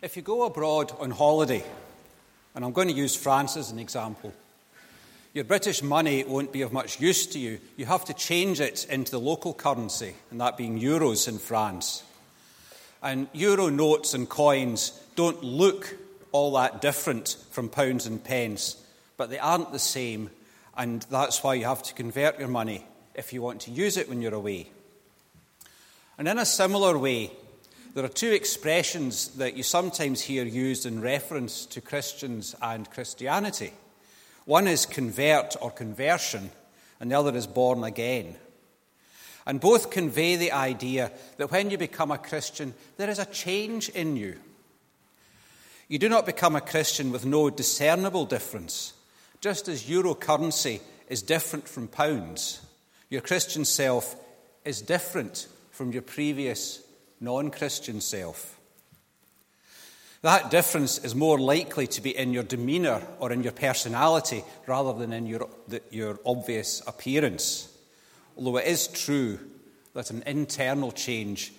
If you go abroad on holiday, and I'm going to use France as an example, your British money won't be of much use to you. You have to change it into the local currency, and that being euros in France. And euro notes and coins don't look all that different from pounds and pence, but they aren't the same, and that's why you have to convert your money if you want to use it when you're away. And in a similar way, there are two expressions that you sometimes hear used in reference to Christians and Christianity. One is convert or conversion, and the other is born again. And both convey the idea that when you become a Christian, there is a change in you. You do not become a Christian with no discernible difference. Just as euro currency is different from pounds, your Christian self is different from your previous non-Christian self. That difference is more likely to be in your demeanour or in your personality rather than in your obvious appearance. Although it is true that an internal change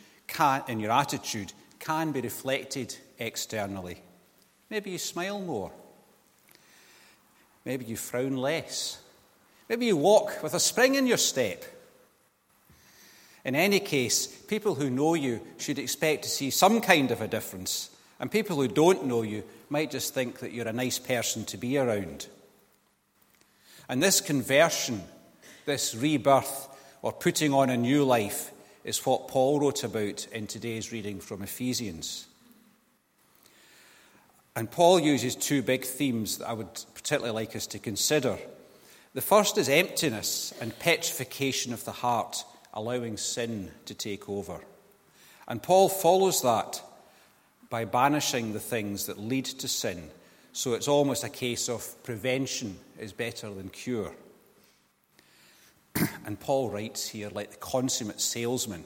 in your attitude can be reflected externally. Maybe you smile more. Maybe you frown less. Maybe you walk with a spring in your step. In any case, people who know you should expect to see some kind of a difference, and people who don't know you might just think that you're a nice person to be around. And this conversion, this rebirth, or putting on a new life, is what Paul wrote about in today's reading from Ephesians. And Paul uses two big themes that I would particularly like us to consider. The first is emptiness and petrification of the heart, allowing sin to take over. And Paul follows that by banishing the things that lead to sin. So it's almost a case of prevention is better than cure. And Paul writes here like the consummate salesman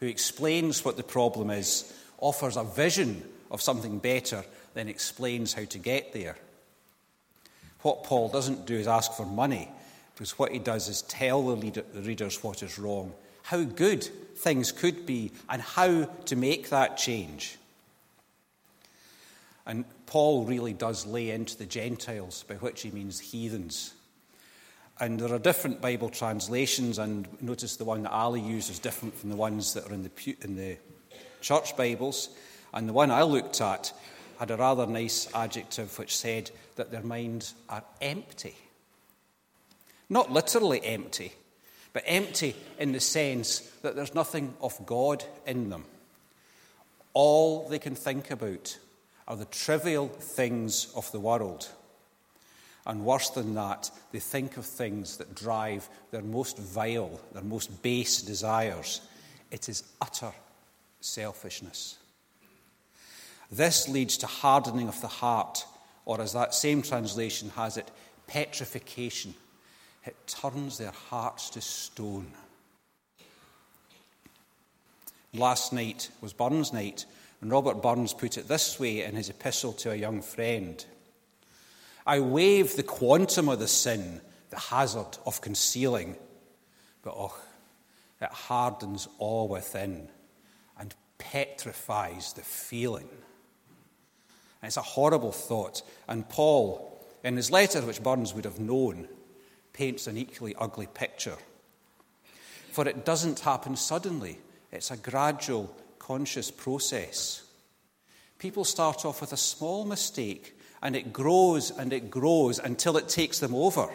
who explains what the problem is, offers a vision of something better, then explains how to get there. What Paul doesn't do is ask for money, because what he does is tell the readers what is wrong, how good things could be, and how to make that change. And Paul really does lay into the Gentiles, by which he means heathens. And there are different Bible translations, and notice the one that Ali used is different from the ones that are in the church Bibles. And the one I looked at had a rather nice adjective which said that their minds are empty. Not literally empty, but empty in the sense that there's nothing of God in them. All they can think about are the trivial things of the world. And worse than that, they think of things that drive their most vile, their most base desires. It is utter selfishness. This leads to hardening of the heart, or as that same translation has it, petrification. It turns their hearts to stone. Last night was Burns' night, and Robert Burns put it this way in his epistle to a young friend. I waive the quantum of the sin, the hazard of concealing, but oh, it hardens all within and petrifies the feeling. And it's a horrible thought, and Paul, in his letter which Burns would have known, paints an equally ugly picture. For it doesn't happen suddenly. It's a gradual, conscious process. People start off with a small mistake, and it grows until it takes them over.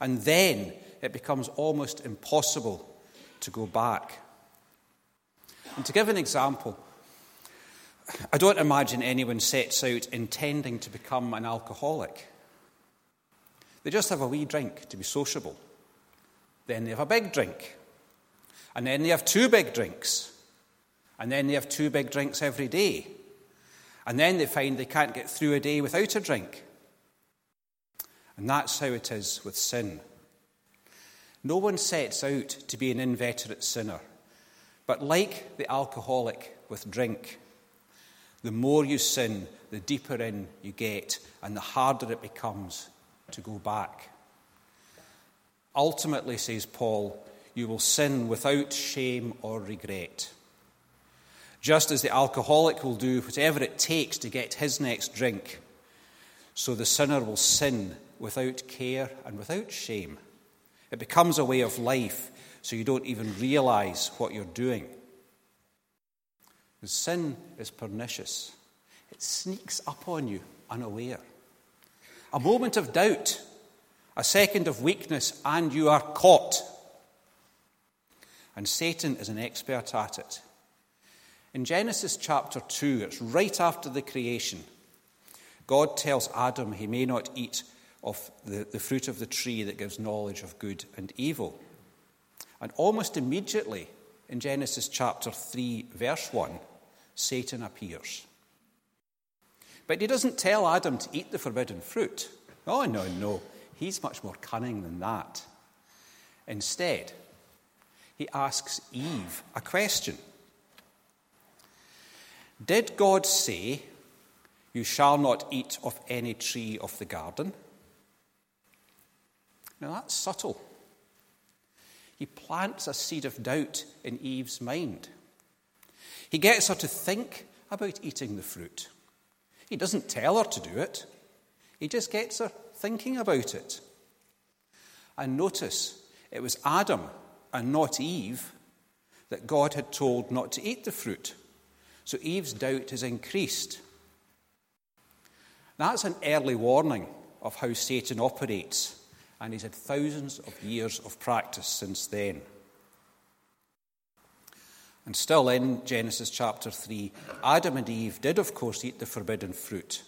And then it becomes almost impossible to go back. And to give an example, I don't imagine anyone sets out intending to become an alcoholic. They just have a wee drink to be sociable. Then they have a big drink. And then they have two big drinks. And then they have two big drinks every day. And then they find they can't get through a day without a drink. And that's how it is with sin. No one sets out to be an inveterate sinner. But like the alcoholic with drink, the more you sin, the deeper in you get, and the harder it becomes to go back. Ultimately, says Paul, you will sin without shame or regret. Just as the alcoholic will do whatever it takes to get his next drink, so the sinner will sin without care and without shame. It becomes a way of life, so you don't even realize what you're doing. And sin is pernicious. It sneaks up on you unaware. A moment of doubt, a second of weakness, and you are caught. And Satan is an expert at it. In Genesis chapter 2, it's right after the creation. God tells Adam he may not eat of the fruit of the tree that gives knowledge of good and evil. And almost immediately, in Genesis chapter 3, verse 1, Satan appears. But he doesn't tell Adam to eat the forbidden fruit. Oh, no. He's much more cunning than that. Instead, he asks Eve a question. Did God say, "You shall not eat of any tree of the garden"? Now that's subtle. He plants a seed of doubt in Eve's mind. He gets her to think about eating the fruit. He doesn't tell her to do it. He just gets her thinking about it. And notice, it was Adam and not Eve that God had told not to eat the fruit. So Eve's doubt is increased. That's an early warning of how Satan operates. And he's had thousands of years of practice since then. And still in Genesis chapter 3, Adam and Eve did, of course, eat the forbidden fruit.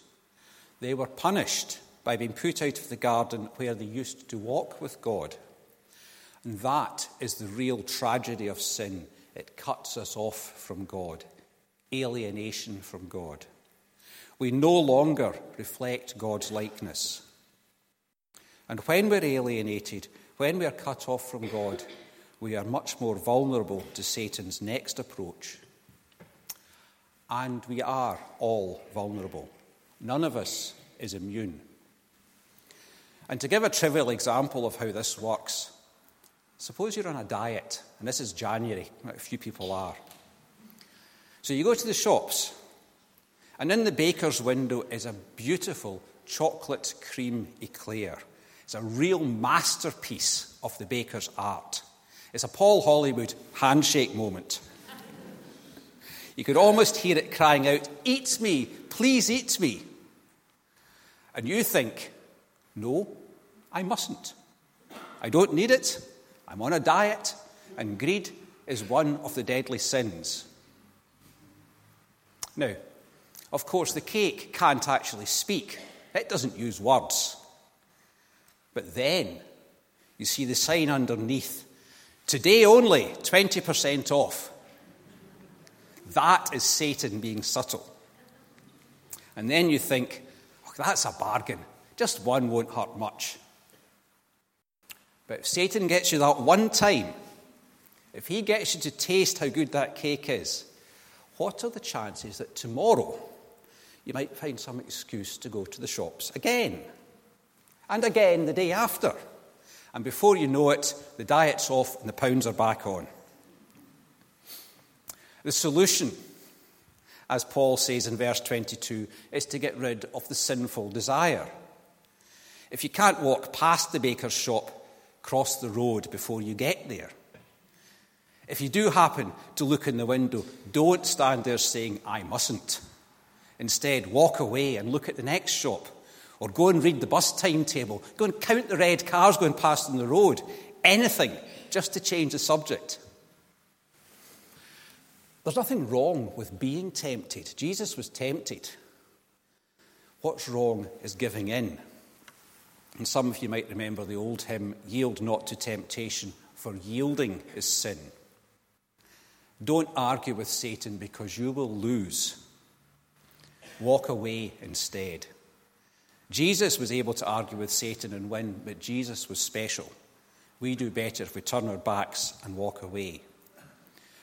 They were punished by being put out of the garden where they used to walk with God. And that is the real tragedy of sin. It cuts us off from God. Alienation from God. We no longer reflect God's likeness. And when we're alienated, when we're cut off from God, we are much more vulnerable to Satan's next approach. And we are all vulnerable. None of us is immune. And to give a trivial example of how this works, suppose you're on a diet, and this is January, a few people are. So you go to the shops, and in the baker's window is a beautiful chocolate cream eclair. It's a real masterpiece of the baker's art. It's a Paul Hollywood handshake moment. You could almost hear it crying out, "Eat me, please eat me." And you think, "No, I mustn't. I don't need it. I'm on a diet, and greed is one of the deadly sins." Now, of course, the cake can't actually speak. It doesn't use words. But then you see the sign underneath, "Today only, 20% off." That is Satan being subtle. And then you think, "Oh, that's a bargain. Just one won't hurt much." But if Satan gets you that one time, if he gets you to taste how good that cake is, what are the chances that tomorrow you might find some excuse to go to the shops again? And again the day after. And before you know it, the diet's off and the pounds are back on. The solution, as Paul says in verse 22, is to get rid of the sinful desire. If you can't walk past the baker's shop, cross the road before you get there. If you do happen to look in the window, don't stand there saying, "I mustn't." Instead, walk away and look at the next shop. Or go and read the bus timetable. Go and count the red cars going past on the road. Anything, just to change the subject. There's nothing wrong with being tempted. Jesus was tempted. What's wrong is giving in. And some of you might remember the old hymn, "Yield not to temptation, for yielding is sin." Don't argue with Satan, because you will lose. Walk away instead. Jesus was able to argue with Satan and win, but Jesus was special. We do better if we turn our backs and walk away.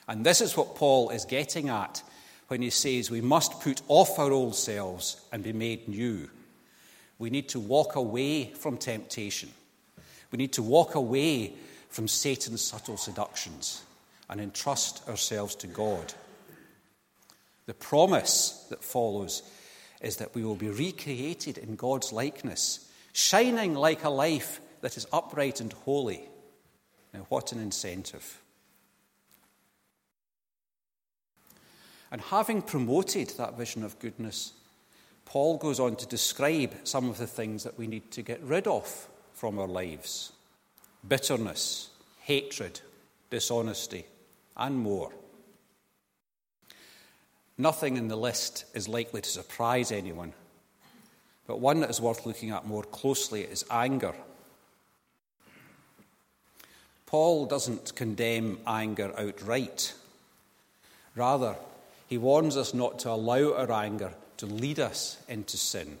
And this is what Paul is getting at when he says we must put off our old selves and be made new. We need to walk away from temptation. We need to walk away from Satan's subtle seductions and entrust ourselves to God. The promise that follows is that we will be recreated in God's likeness, shining like a life that is upright and holy. Now, what an incentive. And having promoted that vision of goodness, Paul goes on to describe some of the things that we need to get rid of from our lives. Bitterness, hatred, dishonesty, and more. Nothing in the list is likely to surprise anyone, but one that is worth looking at more closely is anger. Paul doesn't condemn anger outright. Rather, he warns us not to allow our anger to lead us into sin,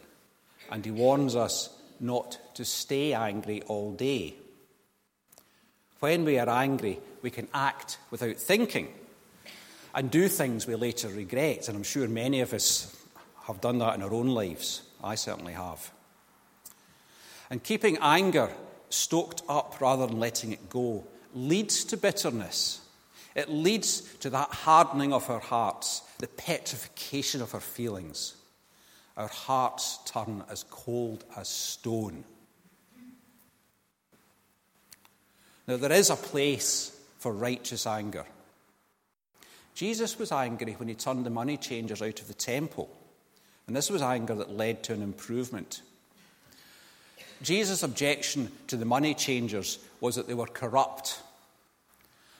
and he warns us not to stay angry all day. When we are angry, we can act without thinking and do things we later regret, and I'm sure many of us have done that in our own lives. I certainly have. And keeping anger stoked up rather than letting it go leads to bitterness. It leads to that hardening of our hearts, the petrification of our feelings. Our hearts turn as cold as stone. Now, there is a place for righteous anger. Jesus was angry when he turned the money changers out of the temple, and this was anger that led to an improvement. Jesus' objection to the money changers was that they were corrupt.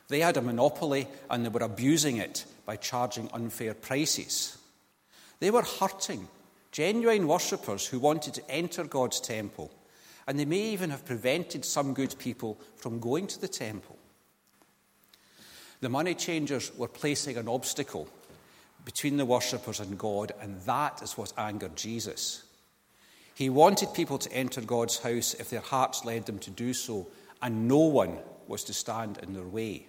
They had a monopoly and they were abusing it by charging unfair prices. They were hurting genuine worshippers who wanted to enter God's temple, and they may even have prevented some good people from going to the temple. The money changers were placing an obstacle between the worshippers and God, and that is what angered Jesus. He wanted people to enter God's house if their hearts led them to do so, and no one was to stand in their way.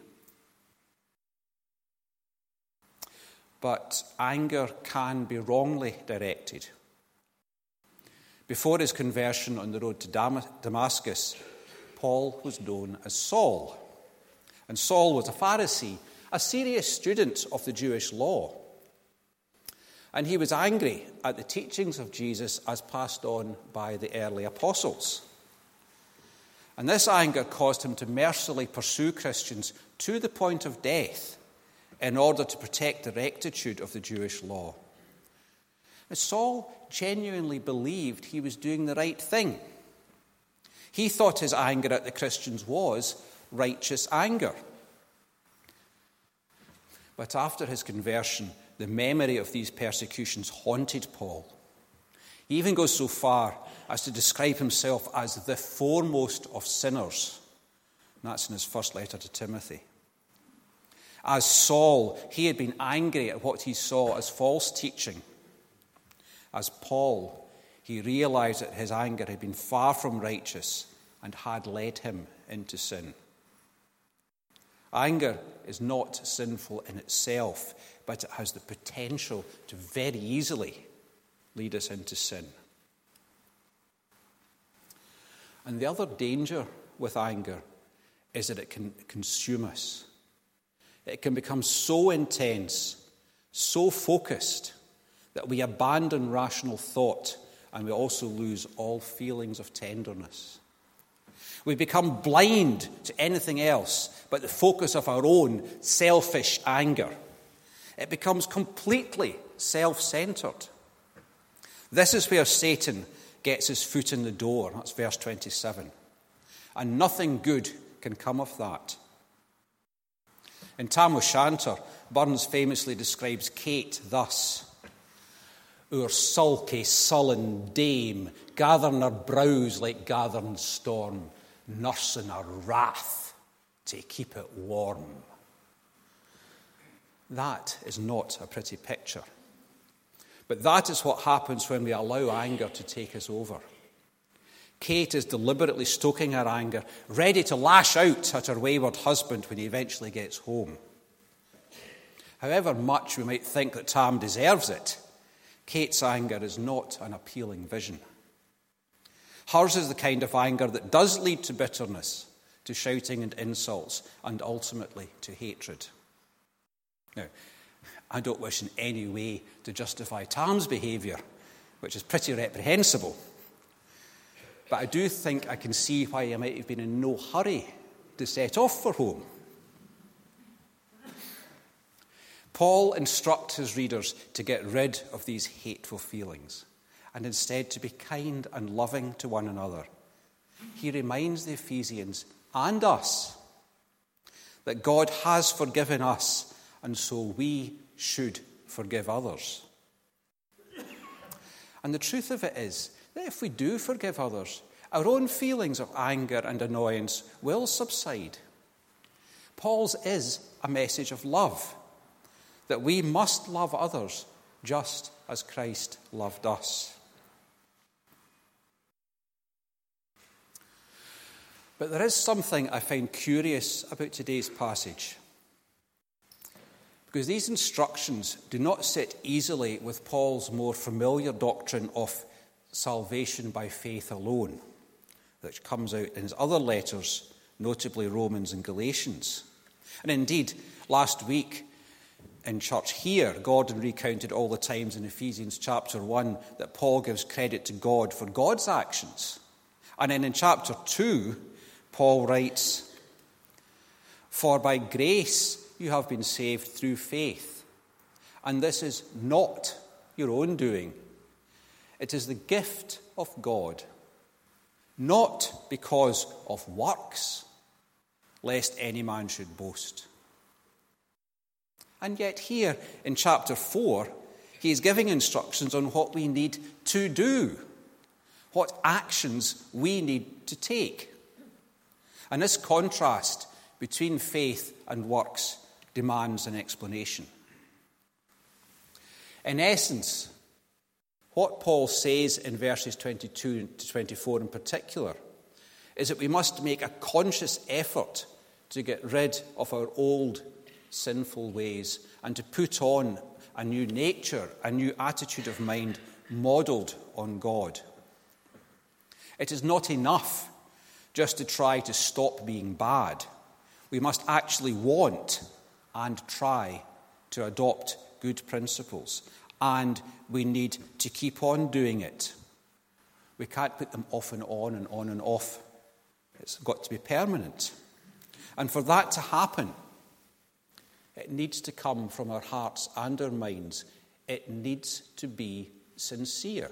But anger can be wrongly directed. Before his conversion on the road to Damascus, Paul was known as Saul. And Saul was a Pharisee, a serious student of the Jewish law. And he was angry at the teachings of Jesus as passed on by the early apostles. And this anger caused him to mercilessly pursue Christians to the point of death, in order to protect the rectitude of the Jewish law. And Saul genuinely believed he was doing the right thing. He thought his anger at the Christians was righteous anger. But after his conversion, the memory of these persecutions haunted Paul. He even goes so far as to describe himself as the foremost of sinners. And that's in his first letter to Timothy. As Saul, he had been angry at what he saw as false teaching. As Paul, he realized that his anger had been far from righteous and had led him into sin. Anger is not sinful in itself, but it has the potential to very easily lead us into sin. And the other danger with anger is that it can consume us. It can become so intense, so focused, that we abandon rational thought and we also lose all feelings of tenderness. We become blind to anything else but the focus of our own selfish anger. It becomes completely self-centered. This is where Satan gets his foot in the door. That's verse 27. And nothing good can come of that. In Tam O'Shanter, Burns famously describes Kate thus: "Our sulky, sullen dame, gathering her brows like gathering storm, nursing her wrath to keep it warm." That is not a pretty picture. But that is what happens when we allow anger to take us over. Kate is deliberately stoking her anger, ready to lash out at her wayward husband when he eventually gets home. However much we might think that Tam deserves it, Kate's anger is not an appealing vision. Hers is the kind of anger that does lead to bitterness, to shouting and insults, and ultimately to hatred. Now, I don't wish in any way to justify Tam's behaviour, which is pretty reprehensible. But I do think I can see why he might have been in no hurry to set off for home. Paul instructs his readers to get rid of these hateful feelings and instead to be kind and loving to one another. He reminds the Ephesians and us that God has forgiven us, and so we should forgive others. And the truth of it is that if we do forgive others, our own feelings of anger and annoyance will subside. Paul's is a message of love, that we must love others just as Christ loved us. But there is something I find curious about today's passage, because these instructions do not sit easily with Paul's more familiar doctrine of salvation by faith alone, which comes out in his other letters, notably Romans and Galatians. And indeed, last week in church here, Gordon recounted all the times in Ephesians chapter 1 that Paul gives credit to God for God's actions. And then in chapter 2... Paul writes, "For by grace you have been saved through faith, and this is not your own doing. It is the gift of God, not because of works, lest any man should boast." And yet here in chapter 4, he is giving instructions on what we need to do, what actions we need to take. And this contrast between faith and works demands an explanation. In essence, what Paul says in verses 22 to 24 in particular is that we must make a conscious effort to get rid of our old sinful ways and to put on a new nature, a new attitude of mind modelled on God. It is not enough just to try to stop being bad. We must actually want and try to adopt good principles, and we need to keep on doing it. We can't put them off and on and on and off. It's got to be permanent. And for that to happen, it needs to come from our hearts and our minds. It needs to be sincere.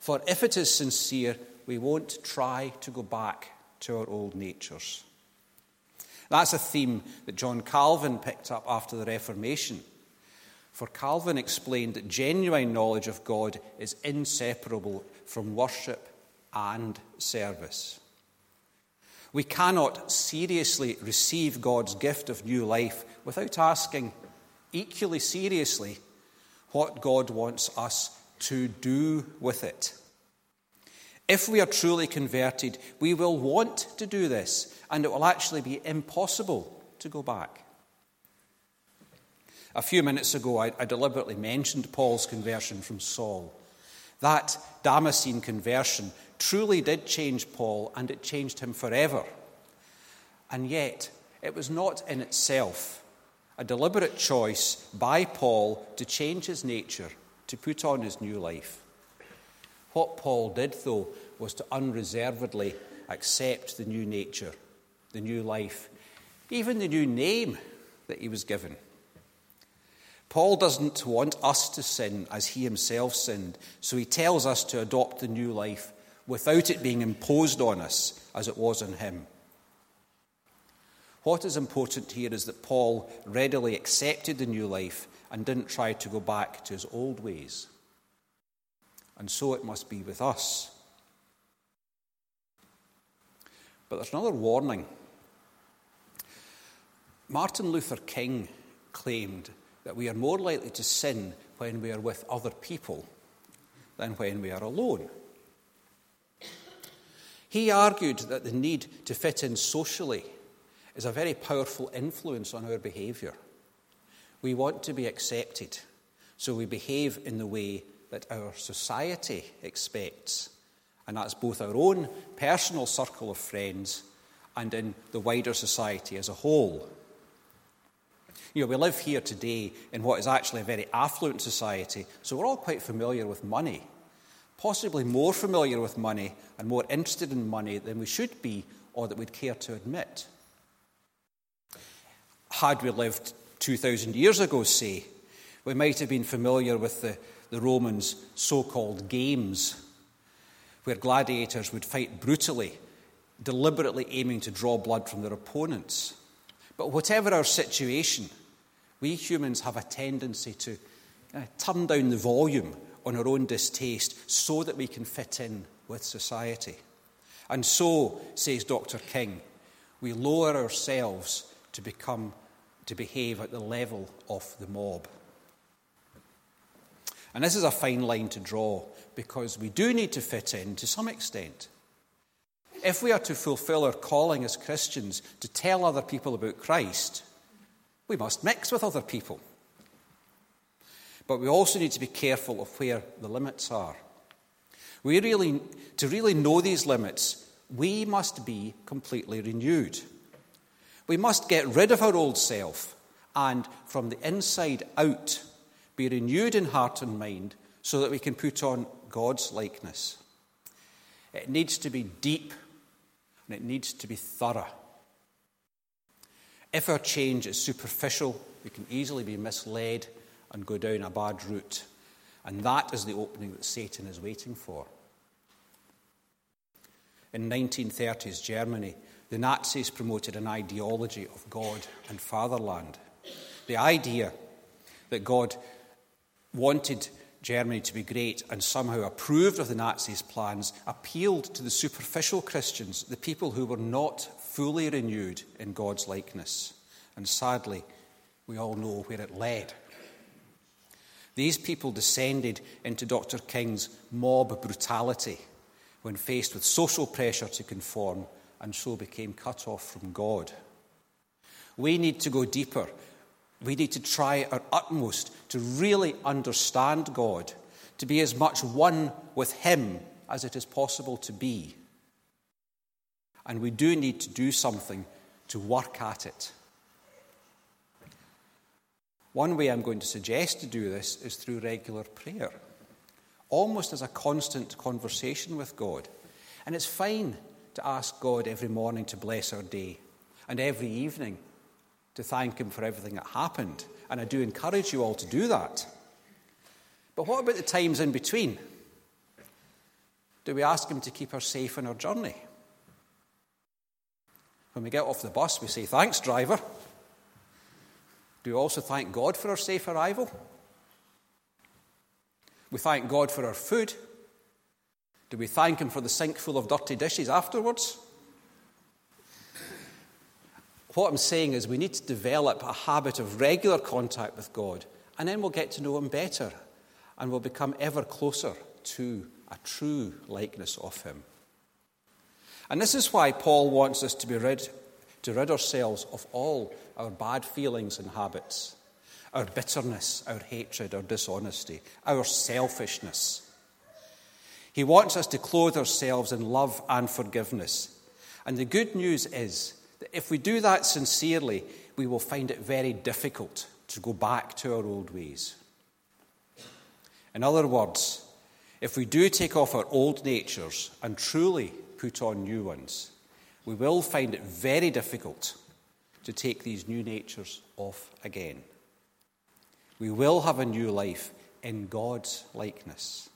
For if it is sincere, we won't try to go back to our old natures. That's a theme that John Calvin picked up after the Reformation. For Calvin explained that genuine knowledge of God is inseparable from worship and service. We cannot seriously receive God's gift of new life without asking equally seriously what God wants us to do with it. If we are truly converted, we will want to do this, and it will actually be impossible to go back. A few minutes ago, I deliberately mentioned Paul's conversion from Saul. That Damascene conversion truly did change Paul, and it changed him forever. And yet, it was not in itself a deliberate choice by Paul to change his nature, to put on his new life. What Paul did, though, was to unreservedly accept the new nature, the new life, even the new name that he was given. Paul doesn't want us to sin as he himself sinned, so he tells us to adopt the new life without it being imposed on us as it was on him. What is important here is that Paul readily accepted the new life and didn't try to go back to his old ways. And so it must be with us. But there's another warning. Martin Luther King claimed that we are more likely to sin when we are with other people than when we are alone. He argued that the need to fit in socially is a very powerful influence on our behaviour. We want to be accepted, so we behave in the way that our society expects, and that's both our own personal circle of friends and in the wider society as a whole. You know, we live here today in what is actually a very affluent society, so we're all quite familiar with money, possibly more familiar with money and more interested in money than we should be or that we'd care to admit. Had we lived 2,000 years ago, say, we might have been familiar with the Romans' so-called games, where gladiators would fight brutally, deliberately aiming to draw blood from their opponents. But whatever our situation, we humans have a tendency to turn down the volume on our own distaste so that we can fit in with society. And so, says Dr. King, we lower ourselves to behave at the level of the mob. And this is a fine line to draw, because we do need to fit in to some extent. If we are to fulfill our calling as Christians to tell other people about Christ, we must mix with other people. But we also need to be careful of where the limits are. To really know these limits, we must be completely renewed. We must get rid of our old self and, from the inside out, be renewed in heart and mind so that we can put on God's likeness. It needs to be deep and it needs to be thorough. If our change is superficial, we can easily be misled and go down a bad route. And that is the opening that Satan is waiting for. In 1930s Germany, the Nazis promoted an ideology of God and fatherland. The idea that God wanted Germany to be great and somehow approved of the Nazis' plans appealed to the superficial Christians, the people who were not fully renewed in God's likeness. And sadly, we all know where it led. These people descended into Dr. King's mob brutality when faced with social pressure to conform, and so became cut off from God. We need to go deeper. We need to try our utmost to really understand God, to be as much one with Him as it is possible to be. And we do need to do something to work at it. One way I'm going to suggest to do this is through regular prayer, almost as a constant conversation with God. And it's fine to ask God every morning to bless our day, and every evening to thank Him for everything that happened. And I do encourage you all to do that. But what about the times in between? Do we ask Him to keep us safe on our journey? When we get off the bus, we say, "Thanks, driver." Do we also thank God for our safe arrival? We thank God for our food. Do we thank Him for the sink full of dirty dishes afterwards? What I'm saying is we need to develop a habit of regular contact with God, and then we'll get to know Him better, and we'll become ever closer to a true likeness of Him. And this is why Paul wants us to rid ourselves of all our bad feelings and habits, our bitterness, our hatred, our dishonesty, our selfishness. He wants us to clothe ourselves in love and forgiveness. And the good news is that if we do that sincerely, we will find it very difficult to go back to our old ways. In other words, if we do take off our old natures and truly put on new ones, we will find it very difficult to take these new natures off again. We will have a new life in God's likeness.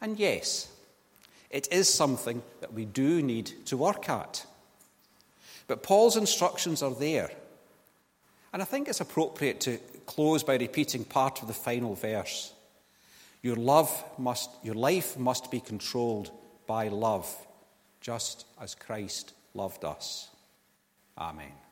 And yes, it is something that we do need to work at. But Paul's instructions are there. And I think it's appropriate to close by repeating part of the final verse. Your life must be controlled by love, just as Christ loved us. Amen.